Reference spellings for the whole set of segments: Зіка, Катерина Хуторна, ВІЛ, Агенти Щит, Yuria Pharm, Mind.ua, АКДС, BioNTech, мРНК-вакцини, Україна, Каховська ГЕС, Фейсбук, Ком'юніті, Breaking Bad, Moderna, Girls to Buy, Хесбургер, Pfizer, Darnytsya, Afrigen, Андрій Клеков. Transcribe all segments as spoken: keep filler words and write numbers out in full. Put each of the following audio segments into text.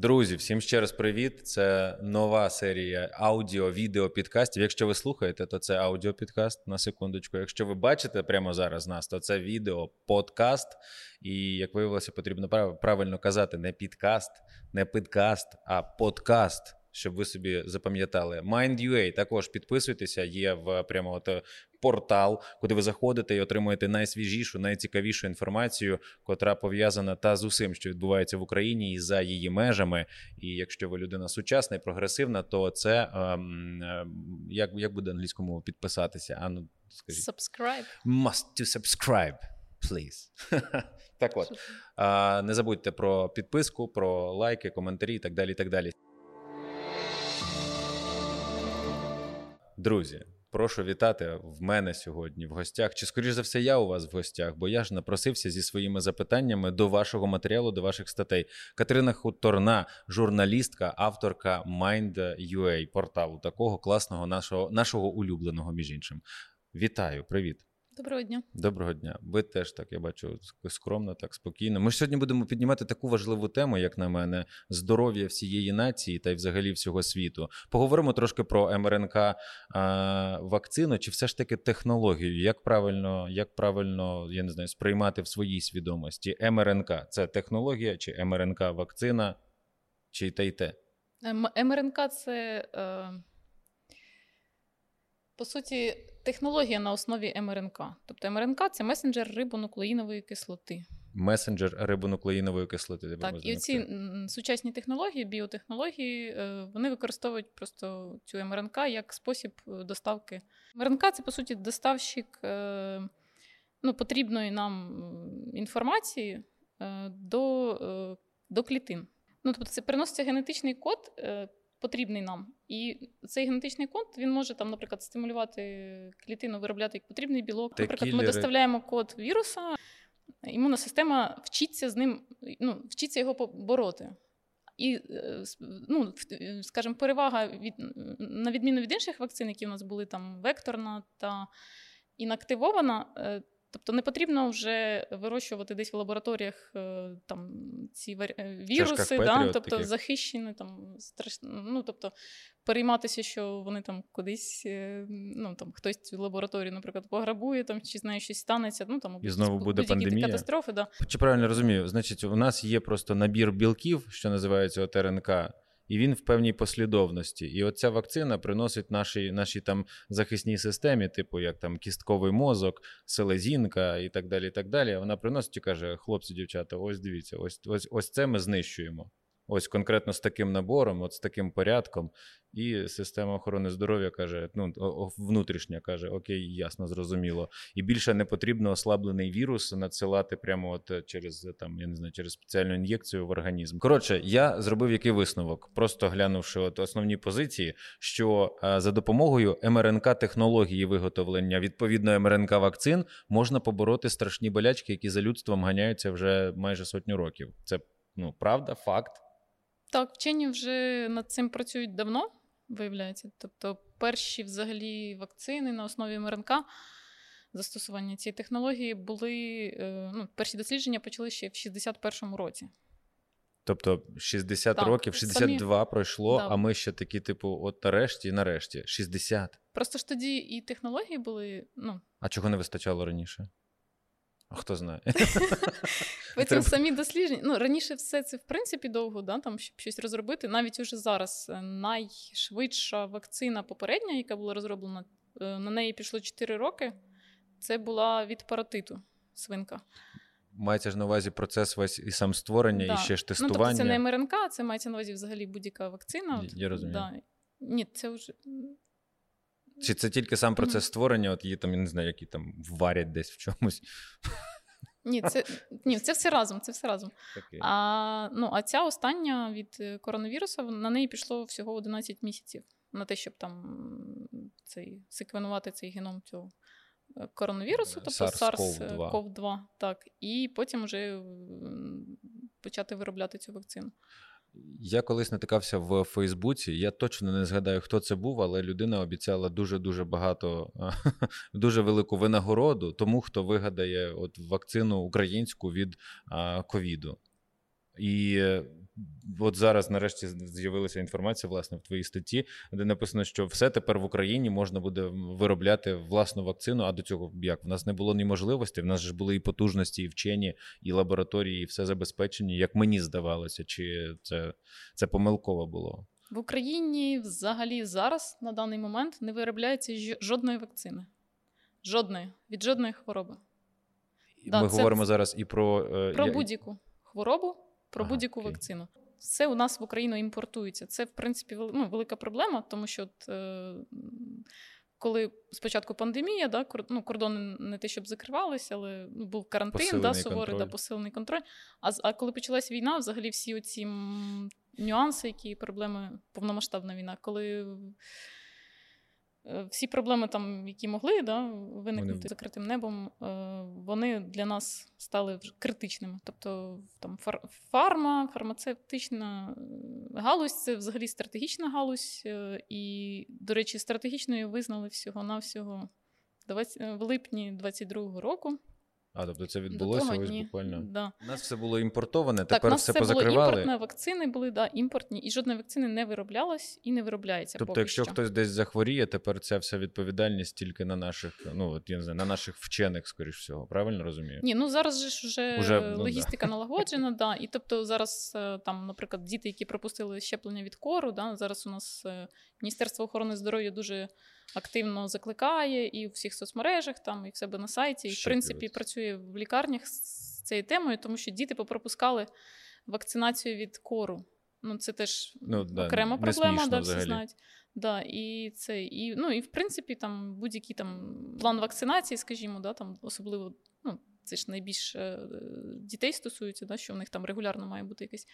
Друзі, всім ще раз привіт. Це нова серія аудіо-відео підкастів. Якщо ви слухаєте, то це аудіопідкаст, на секундочку. Якщо ви бачите прямо зараз нас, то це відео-подкаст. І, як виявилося, потрібно правильно казати не підкаст, не підкаст, а подкаст, щоб ви собі запам'ятали. Mind.ua, також підписуйтеся, є в прямо от портал, куди ви заходите і отримуєте найсвіжішу, найцікавішу інформацію, котра пов'язана та з усім, що відбувається в Україні і за її межами. І якщо ви людина сучасна і прогресивна, то це, ем, ем, як, як буде англійською мовою підписатися? А ну, скажіть. Subscribe. Must to subscribe, please. Так от, а, не забудьте про підписку, про лайки, коментарі і так далі, і так далі. Друзі, прошу вітати в мене сьогодні в гостях, чи, скоріш за все, я у вас в гостях, бо я ж напросився зі своїми запитаннями до вашого матеріалу, до ваших статей. Катерина Хуторна, журналістка, авторка Mind.ua, порталу такого класного нашого, нашого улюбленого, між іншим. Вітаю, привіт. Доброго дня. Доброго дня. Ви теж так, я бачу, скромно, так, спокійно. Ми ж сьогодні будемо піднімати таку важливу тему, як на мене, здоров'я всієї нації та й взагалі всього світу. Поговоримо трошки про ем ер ен ка-вакцину, чи все ж таки технологію, як правильно, як правильно, я не знаю, сприймати в своїй свідомості. ем ер ен ка – це технологія, чи ем ер ен ка-вакцина, чи й те, й те? ем ер ен ка – це, е... по суті... технологія на основі ем ер ен ка. Тобто ем ер ен ка – це месенджер рибонуклеїнової кислоти. Месенджер рибонуклеїнової кислоти. Так, і ці сучасні технології, біотехнології, вони використовують просто цю ем ер ен ка як спосіб доставки. ем ер ен ка – це, по суті, доставщик ну, потрібної нам інформації до, до клітин. Ну, тобто це приноситься генетичний код, потрібний нам. І цей генетичний код, він може, там, наприклад, стимулювати клітину, виробляти як потрібний білок. Такі наприклад, ми ліри. доставляємо код віруса, імунна система вчиться з ним, ну, вчиться його побороти. І, ну, скажімо, перевага, від, на відміну від інших вакцин, які в нас були, там, векторна та інактивована, тобто не потрібно вже вирощувати десь в лабораторіях там, ці віруси, да? Тобто таких. захищені, там, страш... ну, тобто перейматися, що вони там кудись, ну, там, хтось цю лабораторію, наприклад, пограбує, там, чи з нею щось станеться, ну, там, і знову буде пандемія. Катастрофи. Да. Чи правильно розумію, значить, у нас є просто набір білків, що називається от РНК, і він в певній послідовності. І от ця вакцина приносить нашій, нашій там захисній системі, типу як там кістковий мозок, селезінка і так далі, і так далі. Вона приносить і каже, хлопці, дівчата, ось дивіться, ось, ось, ось це ми знищуємо. Ось конкретно з таким набором, от з таким порядком. І система охорони здоров'я каже, ну, внутрішня каже, окей, ясно, зрозуміло. І більше не потрібно ослаблений вірус надсилати прямо от через, там, я не знаю, через спеціальну ін'єкцію в організм. Коротше, я зробив який висновок, просто глянувши от основні позиції, що за допомогою ем ер ен ка-технології виготовлення, відповідно ем ер ен ка-вакцин, можна побороти страшні болячки, які за людством ганяються вже майже сотню років. Це, ну, правда, факт. Так, вчені вже над цим працюють давно, виявляється. Тобто перші взагалі вакцини на основі ем ер ен ка, застосування цієї технології, були, ну, перші дослідження почали ще в шістдесят першому році. Тобто шістдесят так, років, шістдесят два самі... пройшло, да. А ми ще такі, типу, от нарешті і нарешті, шістдесят. Просто ж тоді і технології були, ну... А чого не вистачало раніше? А хто знає? Потім самі дослідження. Ну, раніше все це, в принципі, довго, да, там, щоб щось розробити. Навіть уже зараз найшвидша вакцина попередня, яка була розроблена, на неї пішло чотири роки, це була від паротиту свинка. Мається ж на увазі процес весь і сам створення, да. І ще ж тестування. Ну, тобто це не ем ер ен ка, це мається на увазі взагалі будь-яка вакцина. Я, я розумію. Да. Ні, це вже... Чи це тільки сам процес створення, от її там, я не знаю, які там варять десь в чомусь? Ні, це, ні, це все разом, це все разом. Okay. А, ну, а ця остання від коронавірусу, на неї пішло всього одинадцять місяців на те, щоб там цей, секвенувати цей геном цього коронавірусу, тобто сарс ков два. Так, і потім вже почати виробляти цю вакцину. Я колись натикався в Фейсбуці, я точно не згадаю, хто це був, але людина обіцяла дуже-дуже багато, дуже велику винагороду тому, хто вигадає от вакцину українську від ковіду. І от зараз нарешті з'явилася інформація, власне, в твоїй статті, де написано, що все тепер в Україні можна буде виробляти власну вакцину, а до цього як? В нас не було ні можливості, в нас ж були і потужності, і вчені, і лабораторії, і все забезпечені, як мені здавалося, чи це, це помилково було? В Україні взагалі зараз, на даний момент, не виробляється жодної вакцини. Жодної. Від жодної хвороби. Ми да, говоримо це... зараз і про... Про я... будь-яку хворобу, про ага, будь-яку окей. вакцину. Все у нас в Україну імпортується. Це, в принципі, ну, велика проблема, тому що от, е... коли спочатку пандемія, да, кор... ну, кордони не те, щоб закривалися, але був карантин, да, суворий, да, посилений контроль. А, а коли почалась війна, взагалі всі оці м... нюанси, які проблеми, повномасштабна війна, коли... Всі проблеми, там, які могли да, виникнути вони... закритим небом, вони для нас стали критичними. Тобто там, фарма, фармацевтична галузь – це взагалі стратегічна галузь. І, до речі, стратегічною визнали всього-навсього в липні двадцять другого року. А, тобто це відбулося ось буквально? Да. У нас все було імпортоване, так, тепер все позакривали? Так, у нас все було імпортне, вакцини були, да, імпортні, і жодної вакцини не вироблялась і не виробляється тобто, поки що. Тобто, якщо хтось десь захворіє, тепер ця вся відповідальність тільки на наших, ну, от я не знаю, на наших вчених, скоріш всього, правильно розумію? Ні, ну зараз же ж уже, уже логістика ну, да. налагоджена, да, і тобто зараз, там, наприклад, діти, які пропустили щеплення від кору, да, зараз у нас Міністерство охорони здоров'я дуже... активно закликає і у всіх соцмережах, там, і в себе на сайті. І, в принципі, працює в лікарнях з цією темою, тому що діти попропускали вакцинацію від кору. Ну, це теж ну, да, окрема проблема, да, всі знають. Да, і, це, і, ну, і, в принципі, там, будь-який там, план вакцинації, скажімо, да, там, особливо, ну, це ж найбільше дітей стосується, да, що в них там регулярно має бути якесь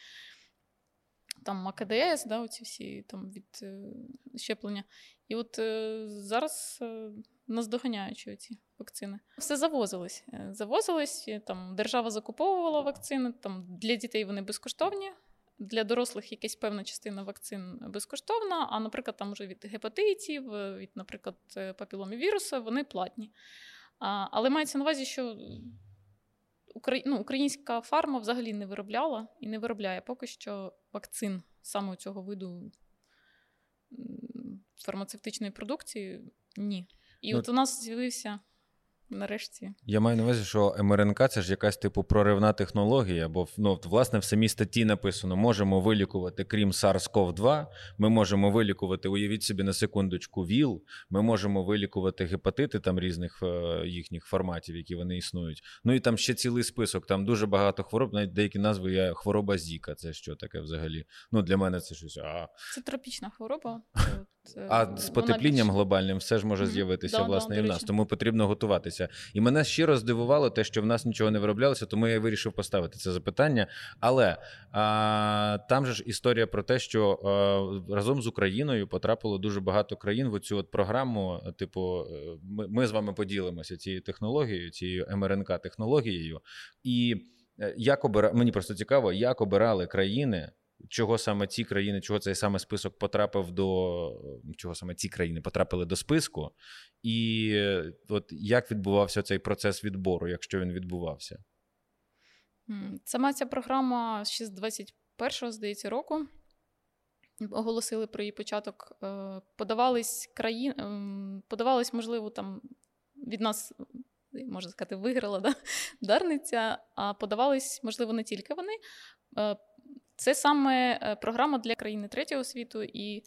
там АКДС, да, оці всі там від е, щеплення. І от е, зараз е, наздоганяючи оці вакцини. Все завозилось. Завозилось, там держава закуповувала вакцини, там для дітей вони безкоштовні, для дорослих якась певна частина вакцин безкоштовна, а, наприклад, там вже від гепатитів, від, наприклад, папіломівіруса, вони платні. А, але мається на увазі, що Ну, українська фарма взагалі не виробляла і не виробляє поки що вакцин саме цього виду фармацевтичної продукції. Ні. І ну, от у нас з'явився нарешті. Я маю на увазі, що ем ер ен ка – це ж якась типу проривна технологія, бо ну, власне в самій статті написано, можемо вилікувати, крім сарс ков два, ми можемо вилікувати, уявіть собі на секундочку, ВІЛ, ми можемо вилікувати гепатити там різних е- їхніх форматів, які вони існують. Ну і там ще цілий список, там дуже багато хвороб, навіть деякі назви є хвороба Зіка, це що таке взагалі? Ну для мене це щось, а... Це тропічна хвороба. А з потеплінням глобальним все ж може з'явитися, власне, і в нас, тому потрібно готуватися. І мене щиро здивувало те, що в нас нічого не вироблялося, тому я вирішив поставити це запитання. Але а, там же ж історія про те, що а, разом з Україною потрапило дуже багато країн в цю от програму, типу, ми, ми з вами поділимося цією технологією, цією ем ер ен ка-технологією. І як обира... мені просто цікаво, як обирали країни, чого саме ці країни, чого цей саме список потрапив до... Чого саме ці країни потрапили до списку? І от як відбувався цей процес відбору, якщо він відбувався? Сама ця програма ще з двадцять першого, здається, року. Оголосили про її початок. Подавались країни... Подавались, можливо, там від нас... Можна сказати, виграла, да? Дарниця. А подавались, можливо, не тільки вони... Це саме програма для країни третього світу і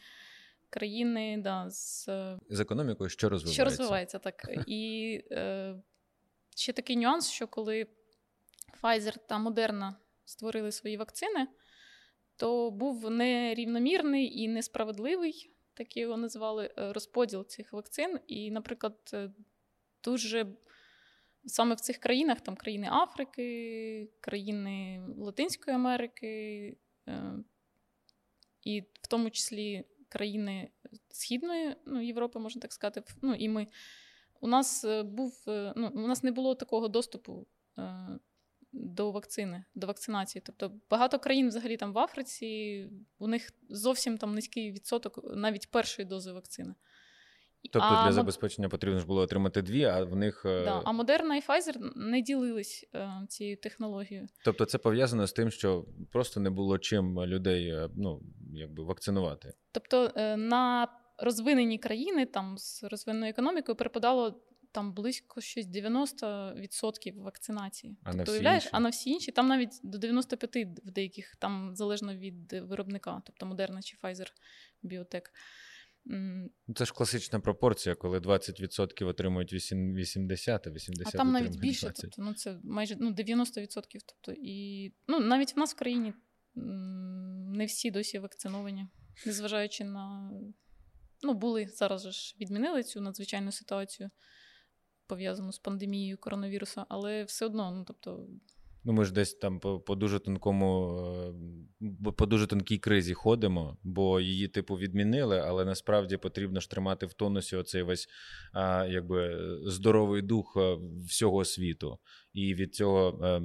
країни да, з... з економікою, що розвивається. Що розвивається, так. І е, ще такий нюанс, що коли Pfizer та Moderna створили свої вакцини, то був нерівномірний і несправедливий, так його назвали, розподіл цих вакцин. І, наприклад, дуже... Саме в цих країнах, там країни Африки, країни Латинської Америки, і в тому числі країни Східної ну, Європи, можна так сказати, ну і ми. У нас був, ну, у нас не було такого доступу до вакцини, до вакцинації. Тобто багато країн взагалі там в Африці, у них зовсім там низький відсоток навіть першої дози вакцини. Тобто а для забезпечення потрібно ж було отримати дві, а в них... Да. А Moderna і Pfizer не ділились цією технологією. Тобто це пов'язано з тим, що просто не було чим людей, ну, якби вакцинувати? Тобто на розвинені країни, там, з розвиненою економікою припадало там близько щось дев'яносто відсотків вакцинації. А, тобто, на а на всі інші? Там навіть до дев'яносто п'ять відсотків в деяких, там залежно від виробника, тобто Moderna чи Pfizer, BioNTech. Це ж класична пропорція, коли двадцять відсотків отримують вісімдесят, а вісімдесят відсотків а там навіть більше, тобто, ну, це майже ну, дев'яносто відсотків. Тобто, і, ну, навіть в нас в країні не всі досі вакциновані, незважаючи на... Ну, були, зараз ж відмінили цю надзвичайну ситуацію, пов'язану з пандемією коронавірусу, але все одно, ну, тобто... Ну, ми ж десь там по, по дуже тонкому, по дуже тонкій кризі ходимо, бо її, типу, відмінили, але насправді потрібно ж тримати в тонусі оцей весь, а, якби, здоровий дух всього світу. І від цього, а,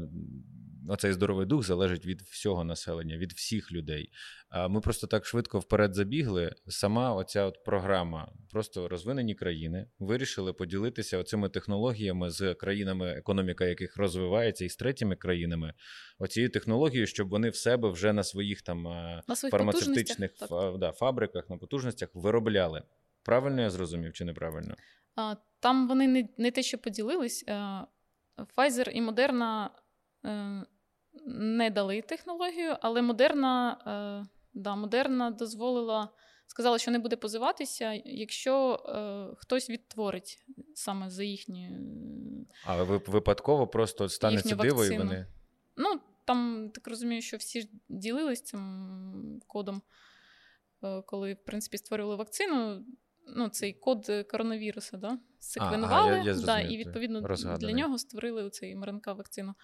оцей здоровий дух залежить від всього населення, від всіх людей. А ми просто так швидко вперед забігли. Сама оця от програма, просто розвинені країни, вирішили поділитися оцими технологіями з країнами, економіка яких розвивається, і з третіми країнами, оцією технологією, щоб вони в себе вже на своїх там на своїх фармацевтичних ф, да, фабриках, на потужностях виробляли. Правильно я зрозумів чи неправильно? Там вони не, не те, що поділились. Pfizer і Moderna не дали технологію, але Moderna, да, Moderna дозволила, сказала, що не буде позиватися, якщо хтось відтворить саме за їхні... А випадково просто станеться диво і вони... Ну, там, так розумію, що всі ж ділились цим кодом, коли, в принципі, створювали вакцину, ну, цей код коронавіруса, да? Секвенували, а, ага, я, я да, і, відповідно, розгаданий. Для нього створили цей ем ер ен ка-вакцину.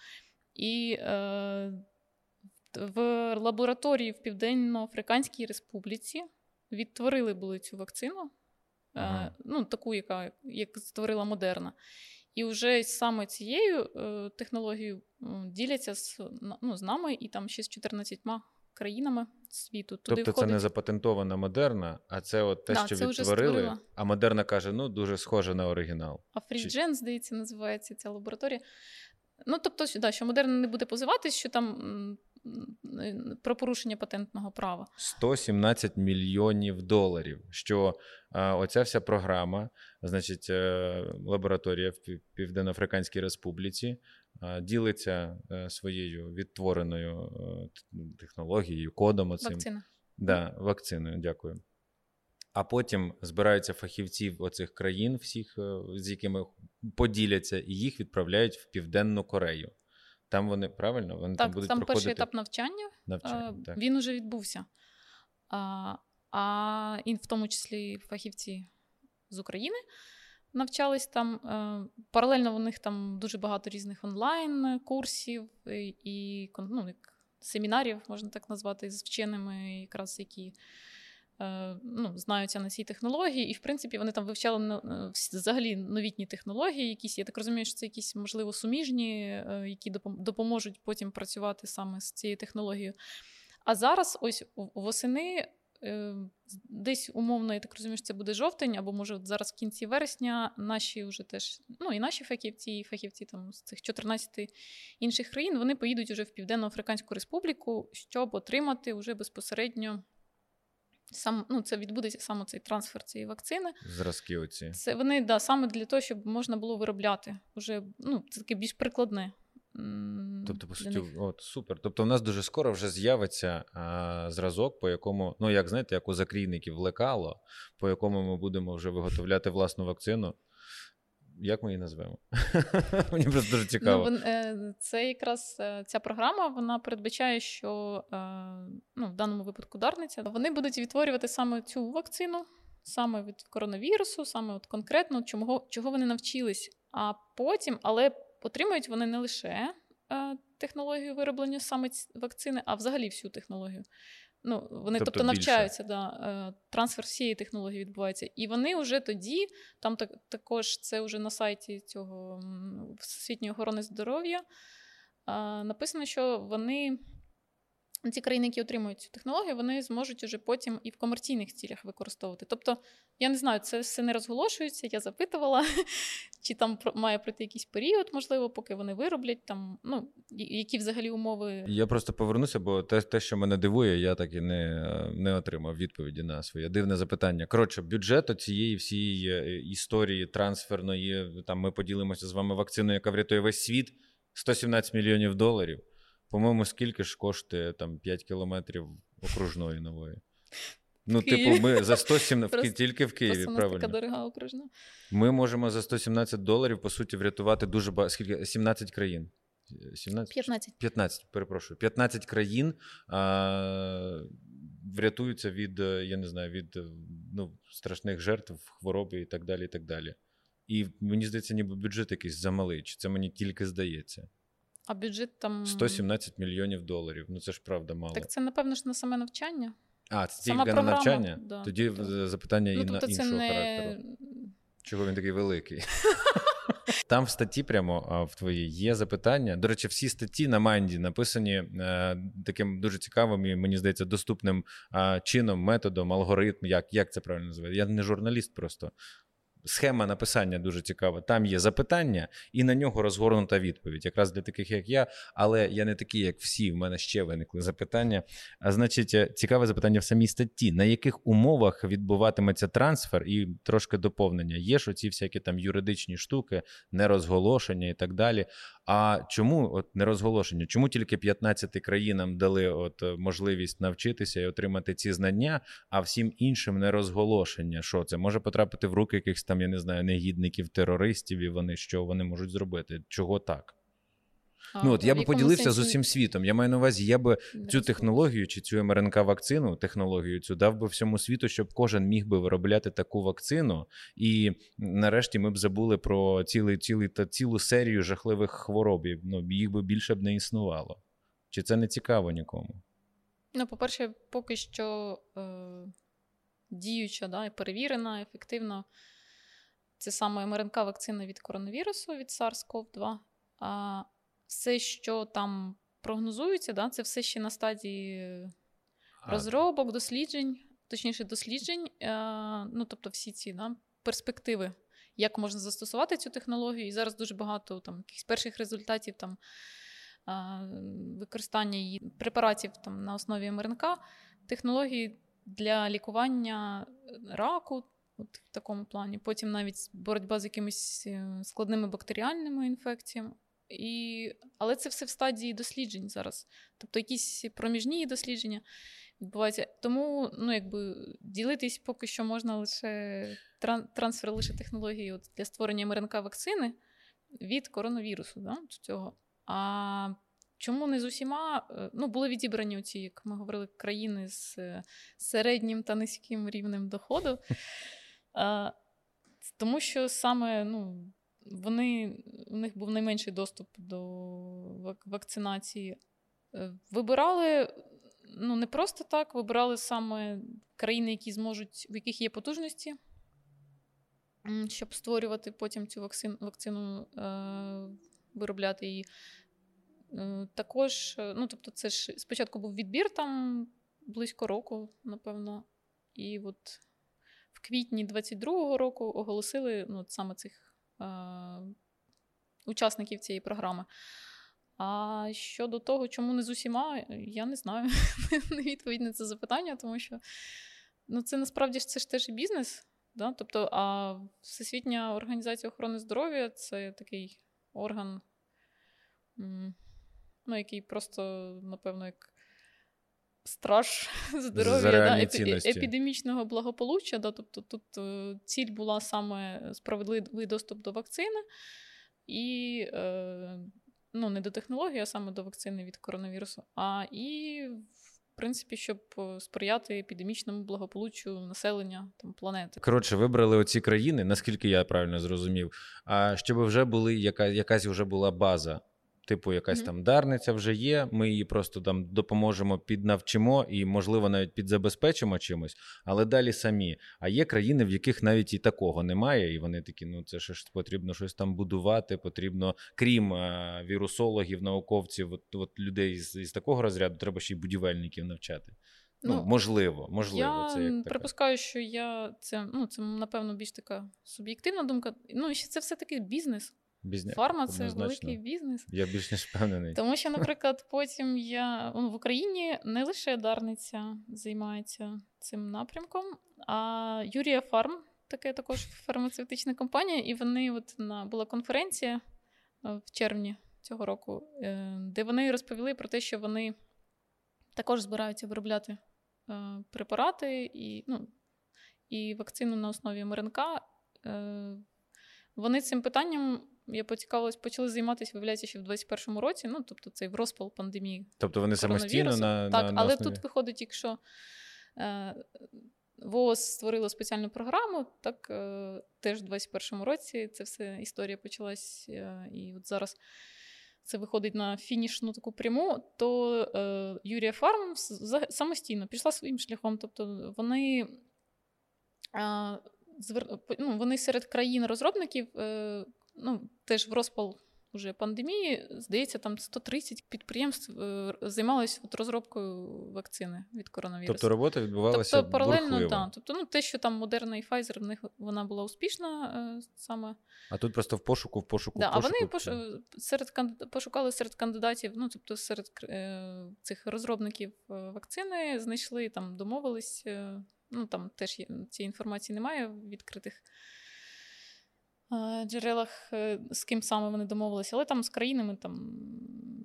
І е, в лабораторії в Південно-Африканській Республіці відтворили були цю вакцину, ага. е, ну, таку, яка як створила Moderna. І вже саме цією е, технологією діляться з, ну, з нами і там ще з чотирнадцятьма країнами світу. Туди тобто входить... це не запатентована Moderna, а це от те, да, що відтворили, а Moderna каже, ну, дуже схоже на оригінал. Afrigen, Чи... здається, називається ця лабораторія. Ну, тобто, да, що Moderna не буде позиватись, що там про порушення патентного права. сто сімнадцять мільйонів доларів, що а, оця вся програма, значить, а, лабораторія в Південно-Африканській Республіці а, ділиться а, своєю відтвореною а, технологією, кодом оцим. Вакцина. Да, вакциною, дякую. А потім збираються фахівці оцих країн, всіх, з якими поділяться, і їх відправляють в Південну Корею. Там вони, правильно? Вони так, там будуть там проходити... перший етап навчання, навчання а, так. Він уже відбувся. А, а і в тому числі фахівці з України навчались там. Паралельно у них там дуже багато різних онлайн-курсів і ну, семінарів, можна так назвати, з вченими, якраз які... Ну, знаються на цій технології, і, в принципі, вони там вивчали взагалі новітні технології якісь. Я так розумію, що це якісь, можливо, суміжні, які допоможуть потім працювати саме з цією технологією. А зараз ось восени, десь умовно, я так розумію, що це буде жовтень, або, може, зараз в кінці вересня наші вже теж, ну, і наші фахівці, і фахівці там з цих чотирнадцяти інших країн, вони поїдуть уже в Південно-Африканську Республіку, щоб отримати уже безпосередньо сам, ну, це відбудеться саме цей трансфер цієї вакцини. Зразки оці. Це вони, да, саме для того, щоб можна було виробляти. Уже, ну, це таке більш прикладне. Тобто, по суті, от, супер. Тобто, в нас дуже скоро вже з'явиться а, зразок, по якому, ну, як, знаєте, як у закрійників лекало, по якому ми будемо вже виготовляти власну вакцину. Як ми її назвемо? Мені просто дуже цікаво. Ну, це якраз ця програма, вона передбачає, що ну, в даному випадку Darnytsya, вони будуть відтворювати саме цю вакцину, саме від коронавірусу, саме от конкретно, чого, чого вони навчились. А потім, але отримують вони не лише технологію вироблення саме вакцини, а взагалі всю технологію. Ну, вони, тобто, тобто навчаються, да, трансфер всієї технології відбувається. І вони вже тоді, там так, також це вже на сайті цього Всесвітньої охорони здоров'я, написано, що вони ці країни, які отримують цю технологію, вони зможуть уже потім і в комерційних цілях використовувати. Тобто, я не знаю, це все не розголошується, я запитувала, чи там має пройти якийсь період, можливо, поки вони вироблять, там, ну, які взагалі умови. Я просто повернуся, бо те, те що мене дивує, я так і не, не отримав відповіді на своє дивне запитання. Коротше, бюджет цієї всієї історії трансферної, там ми поділимося з вами вакциною, яка врятує весь світ, сто сімнадцять мільйонів доларів. По-моєму, скільки ж коштує там п'ять кілометрів окружної нової? Ну, типу, ми за сто сімнадцять тільки в Києві, правильно? Така дорога окружна. Ми можемо за сто сімнадцять доларів, по суті, врятувати дуже багато, скільки? сімнадцять країн. сімнадцять? п'ятнадцять. п'ятнадцять, перепрошую. п'ятнадцять країн а, врятуються від, я не знаю, від ну, страшних жертв, хвороби і так далі, і так далі. І мені здається, ніби бюджет якийсь замалий, чи це мені тільки здається. А бюджет там... сто сімнадцять мільйонів доларів. Ну, це ж правда мало. Так це, напевно, ж на саме навчання. А, це тільки на навчання? Да. Тоді да. запитання ну, і тобто на іншого не... характеру. Чого він такий великий? Там в статті прямо в твоїй є запитання. До речі, всі статті на Майнді написані таким дуже цікавим і, мені здається, доступним чином, методом, алгоритм. Як, як це правильно називається? Я не журналіст просто. Схема написання дуже цікава. Там є запитання, і на нього розгорнута відповідь. Якраз для таких, як я, але я не такий, як всі, в мене ще виникли запитання. А значить, цікаве запитання в самій статті. На яких умовах відбуватиметься трансфер і трошки доповнення? Є ж оці всякі там юридичні штуки, нерозголошення і так далі. А чому от нерозголошення? Чому тільки п'ятнадцяти країнам дали от можливість навчитися і отримати ці знання, а всім іншим нерозголошення? Що це? Може потрапити в руки якихось там, я не знаю, негідників, терористів, і вони що вони можуть зробити? Чого так? А, ну от я би поділився сенсі... з усім світом. Я маю на увазі, я би не цю технологію чи цю ем ар ен ка-вакцину, технологію цю дав би всьому світу, щоб кожен міг би виробляти таку вакцину. І нарешті ми б забули про цілий, цілий, та цілу серію жахливих хвороб. Ну, їх би більше б не існувало. Чи це не цікаво нікому? Ну, по-перше, поки що е- діюча, да, перевірена, ефективна. Це саме ем ар ен ка-вакцина від коронавірусу, від сарс ков два. А все, що там прогнозується, да, це все ще на стадії розробок, досліджень, точніше досліджень, ну, тобто всі ці да, перспективи, як можна застосувати цю технологію. І зараз дуже багато там, якихось перших результатів там, використання її препаратів там, на основі ем ар ен ка, технології для лікування раку, от в такому плані. Потім навіть боротьба з якимись складними бактеріальними інфекціями. І... Але це все в стадії досліджень зараз. Тобто якісь проміжні дослідження відбуваються. Тому, ну, якби, ділитись поки що можна лише трансфер лише технології от, для створення ем ар ен ка-вакцини від коронавірусу. Да, цього. А чому не з усіма? Ну, були відібрані оці, як ми говорили, країни з середнім та низьким рівнем доходу. А, тому що саме ну, вони, у них був найменший доступ до вакцинації. Вибирали ну, не просто так, вибирали саме країни, які зможуть, в яких є потужності, щоб створювати потім цю вакцину, вакцину е- виробляти її. Е- також, ну, тобто, це ж спочатку був відбір там близько року, напевно, і от. В квітні двадцять другого року оголосили ну, саме цих е- учасників цієї програми. А щодо того, чому не з усіма, я не знаю. Відповідь на це запитання, тому що ну, це насправді це ж теж і бізнес. Да? Тобто, а Всесвітня організація охорони здоров'я – це такий орган, ну, який просто, напевно, як страж здоров'я, да, епі- епідемічного благополуччя. Да, тобто тут ціль була саме справедливий доступ до вакцини і е, ну, не до технології, а саме до вакцини від коронавірусу. А і, в принципі, щоб сприяти епідемічному благополуччю населення там, планети. Коротше, вибрали оці країни, наскільки я правильно зрозумів, а щоб вже були яка, якась вже була база. Типу, якась mm-hmm. там Дарниця вже є, ми її просто там допоможемо, піднавчимо і, можливо, навіть підзабезпечимо чимось, але далі самі. А є країни, в яких навіть і такого немає, і вони такі, ну, це ж потрібно щось там будувати, потрібно, крім а, вірусологів, науковців, от, от людей з, з такого розряду, треба ще й будівельників навчати. Ну, ну можливо, можливо. Я це як така. Припускаю, що я це, ну, це, напевно, більш така суб'єктивна думка. Ну, і ще це все-таки бізнес. Бізнес. Фарма – це великий бізнес. Я більш ніж впевнений. Тому що, наприклад, потім я в Україні не лише Дарниця займається цим напрямком, а Юрія Фарм, така також фармацевтична компанія, і вони от на була конференція в червні цього року, де вони розповіли про те, що вони також збираються виробляти препарати і, ну, і вакцину на основі ем ер ен ка. Вони цим питанням, я поцікавилась, почали займатися, виявляється, ще в двадцять першому році, ну, тобто цей розпал пандемії. Тобто вони самостійно на, так, на, на але основі. Тут виходить, якщо е, ВООЗ створило спеціальну програму, так е, теж в двадцять першому році це все історія почалась, е, і от зараз це виходить на фінішну таку пряму, то е, Юрія Фарм самостійно пішла своїм шляхом, тобто вони... Е, Ну, вони серед країн-розробників, ну, теж в розпал уже пандемії, здається, там сто тридцять підприємств займалися от розробкою вакцини від коронавірусу. Тобто робота відбувалася тобто, паралельно, да, тобто, ну, те, що там Moderna і Pfizer, в них вона була успішна саме. А тут просто в пошуку, в пошуку, да, в пошуку. А вони пош... серед канд... пошукали серед кандидатів, ну, тобто серед е... цих розробників вакцини, знайшли, там, домовились... Ну, там теж є, цієї інформації немає в відкритих е, джерелах, е, з ким саме вони домовилися, але там з країнами, там,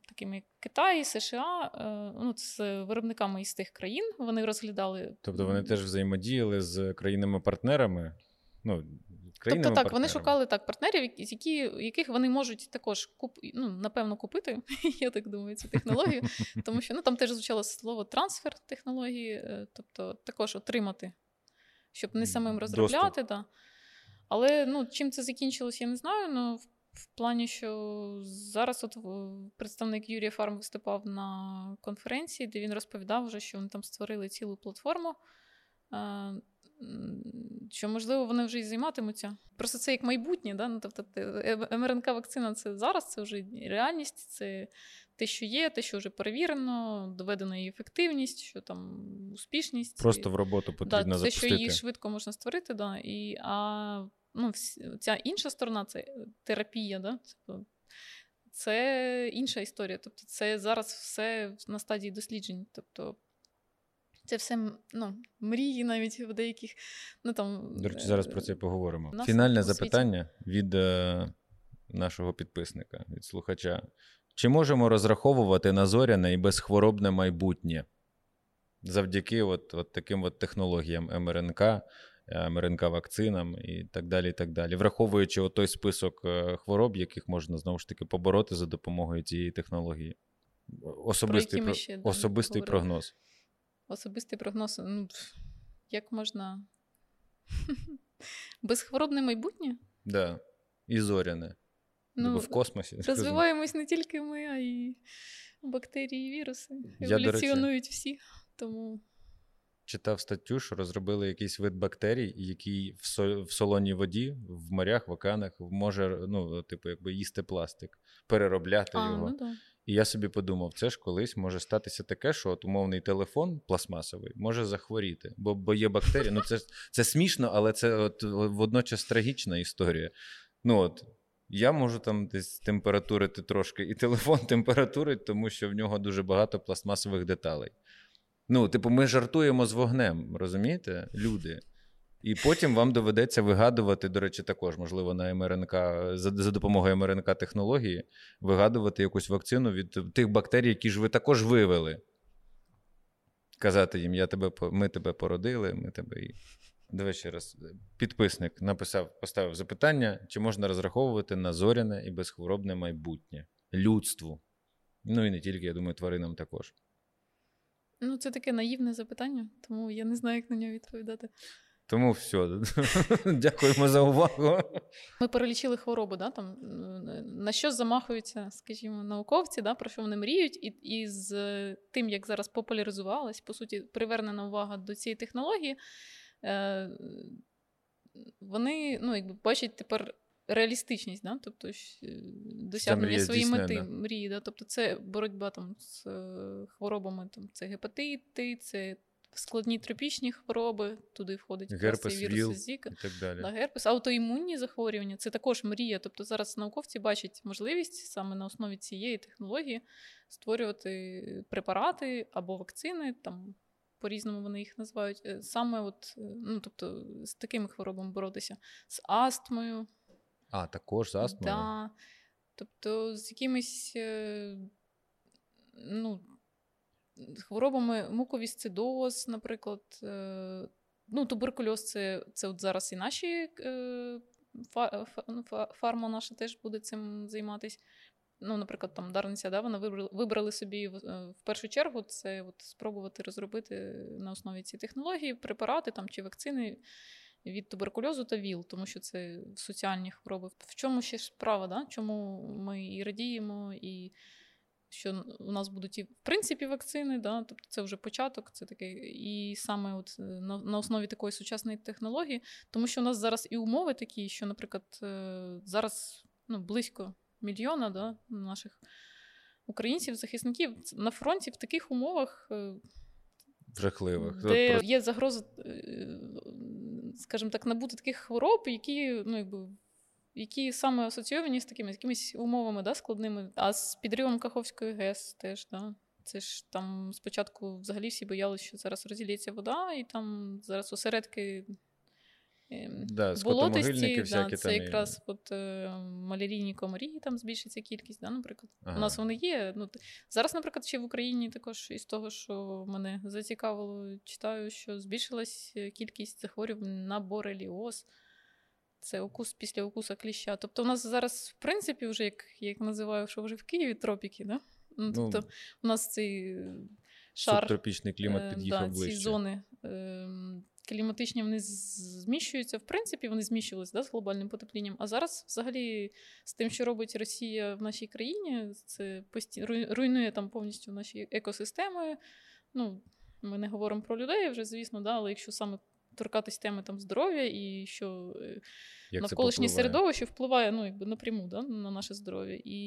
такими як Китай, США, е, ну, з виробниками із тих країн вони розглядали. Тобто вони теж взаємодіяли з країнами-партнерами? Ну, країнами тобто так, вони шукали так, партнерів, які, яких вони можуть також, куп, ну, напевно, купити, я так думаю, цю технологію, тому що ну, там теж звучало слово трансфер технології, тобто також отримати, щоб не самим розробляти. Да. Але ну, чим це закінчилось, я не знаю, але в, в плані, що зараз от представник Юрія Фарм виступав на конференції, де він розповідав вже, що вони там створили цілу платформу, що, можливо, вони вже і займатимуться. Просто це як майбутнє, да? Ну, тобто ем ер ен ка-вакцина – це зараз, це вже реальність, це те, що є, те, що вже перевірено, доведена її ефективність, що там успішність. Просто в роботу потрібно да, це, запустити. Те, що її швидко можна створити, да? І, а ну, ця інша сторона – це терапія, да? Це інша історія, тобто це зараз все на стадії досліджень, тобто це все, ну, мрії навіть в деяких, ну, там... До речі, зараз про це поговоримо. Фінальне запитання від е, нашого підписника, від слухача. Чи можемо розраховувати на зоряне і безхворобне майбутнє завдяки от, от таким от технологіям ем ер ен ка, ем ер ен ка-вакцинам і так далі, і так далі, враховуючи от той список хвороб, яких можна, знову ж таки, побороти за допомогою цієї технології? Особистий, про про, ще, да, особистий прогноз. Особистий прогноз, ну, як можна, безхворобне майбутнє? Так, да. І зоряне, ну, в космосі. Розвиваємось не тільки ми, а й бактерії, віруси, еволюціонують всі, тому... Читав статтю, що розробили якийсь вид бактерій, який в солоній воді, в морях, в океанах може, ну, типу, якби їсти пластик, переробляти а, його. Ну, да. І я собі подумав, це ж колись може статися таке, що от умовний телефон пластмасовий може захворіти, бо, бо є бактерії. Ну це, це смішно, але це от, водночас трагічна історія. Ну от, я можу там десь температурити трошки, і телефон температурить, тому що в нього дуже багато пластмасових деталей. Ну, типу, ми жартуємо з вогнем, розумієте, люди? І потім вам доведеться вигадувати, до речі, також, можливо, на ем ер ен ка, за, за допомогою ем ер ен ка-технології, вигадувати якусь вакцину від тих бактерій, які ж ви також вивели. Казати їм, я тебе, ми тебе породили, ми тебе... І... Давай ще раз. Підписник написав, поставив запитання, чи можна розраховувати на зоряне і безхворобне майбутнє людству. Ну і не тільки, я думаю, тваринам також. Ну, це таке наївне запитання, тому я не знаю, як на нього відповідати. Тому все. Дякуємо за увагу. Ми перелічили хворобу, да, там, на що замахуються, скажімо, науковці, да, про що вони мріють, і, і з тим, як зараз популяризувалась, по суті, привернена увага до цієї технології, вони, ну, якби, бачать тепер реалістичність, да? Тобто досягнення своєї мети, да. мрії. Да? Тобто це боротьба там, з хворобами, там, це гепатити, це складні тропічні хвороби, туди входить герпес, вірус Зіка, і так далі. Да, герпес, аутоімунні захворювання, це також мрія. Тобто зараз науковці бачать можливість саме на основі цієї технології створювати препарати або вакцини, там, по-різному вони їх називають, саме от, ну, тобто, з такими хворобами боротися, з астмою. А, також з астмою? Да. Тобто з якимись, ну, хворобами, муковісцидоз, наприклад, ну, туберкульоз, це, це от зараз і наші, фа, фа, фарма наша теж буде цим займатися. Ну, наприклад, там Дарниця, да, вона вибрали, вибрали собі в першу чергу це от спробувати розробити на основі цієї технології препарати там, чи вакцини від туберкульозу та ВІЛ, тому що це соціальні хвороби. В чому ще справа, да? Чому ми і радіємо, і що у нас будуть і, в принципі, вакцини, да? Тобто це вже початок, це таке, і саме от на, на основі такої сучасної технології, тому що у нас зараз і умови такі, що, наприклад, зараз, ну, близько мільйона, да, наших українців, захисників на фронті в таких умовах жахливих, де є загроза, скажімо так, набути таких хвороб, які, ну, якби, які саме асоційовані з такими з якимись умовами, да, складними, а з підривом Каховської ГЕС теж, да. Це ж там спочатку взагалі всі боялися, що зараз розілється вода, і там зараз осередки. Да, скотомогильники, да, всякі це там якраз і... от, е, малярійні комарі, там збільшиться кількість, да, наприклад. Ага. У нас вони є. Ну, зараз, наприклад, ще в Україні також із того, що мене зацікавило, читаю, що збільшилась кількість захворювань на бореліоз. Це укус після укуса кліща. Тобто у нас зараз, в принципі, вже, як, як називаю, що вже в Києві тропіки, да? Ну, тобто ну, у нас цей шар, субтропічний клімат під'їхав, да, ближче. Ці зони... Е, кліматичні, вони зміщуються, в принципі, вони зміщувалися, да, з глобальним потеплінням, а зараз взагалі з тим, що робить Росія в нашій країні, це постійно руйнує там повністю наші екосистеми. Ну, ми не говоримо про людей вже, звісно, да, але якщо саме торкатись теми там здоров'я і що як навколишнє середовище впливає, ну, якби напряму, да, на наше здоров'я і,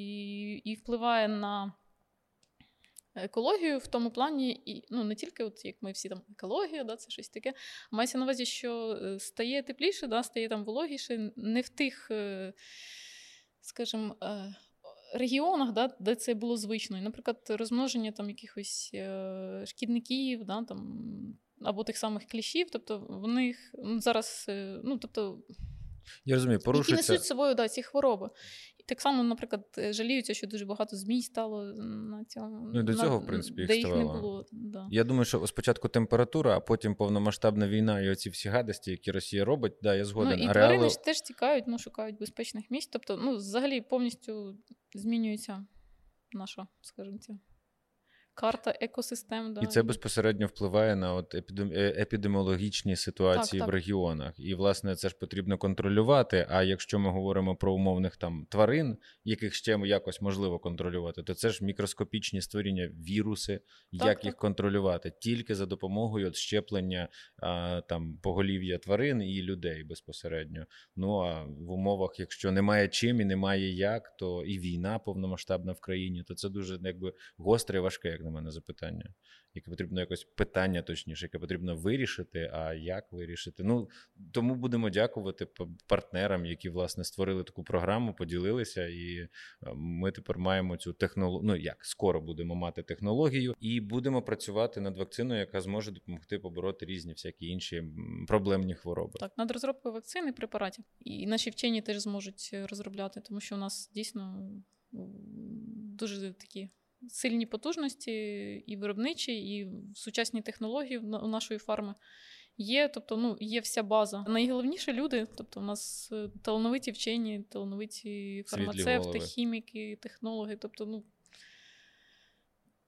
і впливає на екологію в тому плані, і, ну, не тільки от як ми всі там екологія, да, це щось таке, мається на увазі, що стає тепліше, да, стає там вологіше, не в тих, скажімо, регіонах, да, де це було звично. І, наприклад, розмноження там якихось шкідників, да, там, або тих самих кліщів, тобто в них зараз, ну, тобто, я розумію, порушується... які несуть з собою, да, ці хвороби. Так само, наприклад, жаліються, що дуже багато змій стало на цьому. Ну, до цього, на, в принципі, їх ставало. Де їх не було, да. Я думаю, що спочатку температура, а потім повномасштабна війна і оці всі гадості, які Росія робить, да, я згоден. Ну, і тварини реали... ж теж тікають, ну, шукають безпечних місць. Тобто, ну, взагалі, повністю змінюється наша, скажімо, ця карта екосистем. Да. І це безпосередньо впливає на от епідем... епідеміологічні ситуації, так, в так. регіонах. І, власне, це ж потрібно контролювати, а якщо ми говоримо про умовних там тварин, яких ще якось можливо контролювати, то це ж мікроскопічні створіння, віруси, так, як так. їх контролювати? Тільки за допомогою от щеплення а, там поголів'я тварин і людей безпосередньо. Ну, а в умовах, якщо немає чим і немає як, то і війна повномасштабна в країні, то це дуже, якби, гостре і важке, як на мене, запитання, яке потрібно якось, питання точніше, яке потрібно вирішити, а як вирішити. Ну, тому будемо дякувати партнерам, які, власне, створили таку програму, поділилися, і ми тепер маємо цю технологію, ну, як, скоро будемо мати технологію, і будемо працювати над вакциною, яка зможе допомогти побороти різні всякі інші проблемні хвороби. Так, над розробкою вакцин і препаратів. І наші вчені теж зможуть розробляти, тому що у нас дійсно дуже такі сильні потужності і виробничі, і сучасні технології у нашої фарми є, тобто, ну, є вся база. Найголовніше люди, тобто у нас талановиті вчені, талановиті фармацевти, хіміки, технологи, тобто, ну,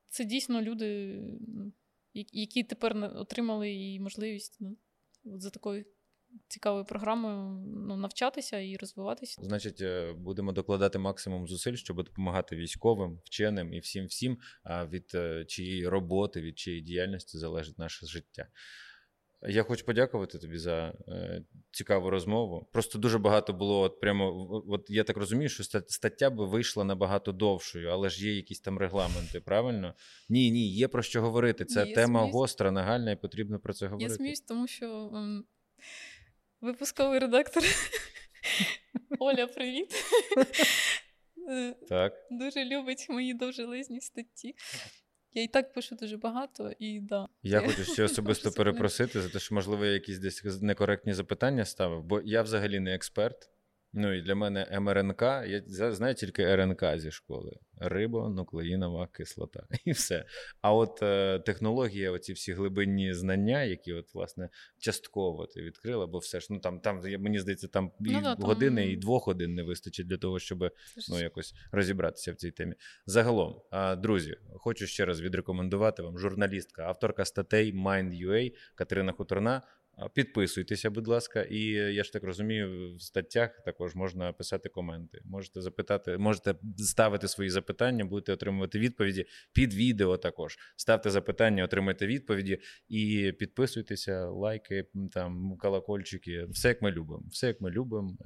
це дійсно люди, які тепер отримали і можливість, ну, за такою цікавою програмою, ну, навчатися і розвиватися. Значить, будемо докладати максимум зусиль, щоб допомагати військовим, вченим і всім-всім, від чиєї роботи, від чиєї діяльності залежить наше життя. Я хочу подякувати тобі за е, цікаву розмову. Просто дуже багато було, от прямо, от я так розумію, що стаття би вийшла набагато довшою, але ж є якісь там регламенти, правильно? Ні, ні, є про що говорити. Це ні, тема сміюсь. Гостра, нагальна і потрібно про це говорити. Я сміюсь, тому що м, випусковий редактор Оля, привіт. Так. Дуже любить мої довжелезні статті. Я і так пишу дуже багато, і да. Я хочу ще особисто перепросити за те, що, можливо, я якісь десь некоректні запитання ставив, бо я взагалі не експерт. Ну, і для мене ем ер ен ка, я знаю тільки ер ен ка зі школи. Рибонуклеїнова кислота. І все. А от е, технологія, оці всі глибинні знання, які, от, власне, частково ти відкрила, бо все ж, ну, там, там мені здається, там і ну, да, години, там... і двох годин не вистачить для того, щоб, ну, якось розібратися в цій темі. Загалом, е, друзі, хочу ще раз відрекомендувати вам журналістка, авторка статей Mind.ua Катерина Хуторна. Підписуйтеся, будь ласка, і я ж так розумію, в статтях також можна писати коменти. Можете запитати, можете ставити свої запитання, будете отримувати відповіді під відео також. Ставте запитання, отримайте відповіді і підписуйтеся, лайки, там, колокольчики, все як ми любимо. Все як ми любимо.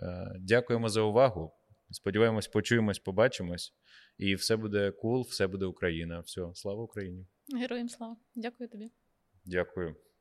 Дякуємо за увагу. Сподіваємось, почуємось, побачимось. І все буде кул, все буде Україна. Все, слава Україні. Героям слава. Дякую тобі. Дякую.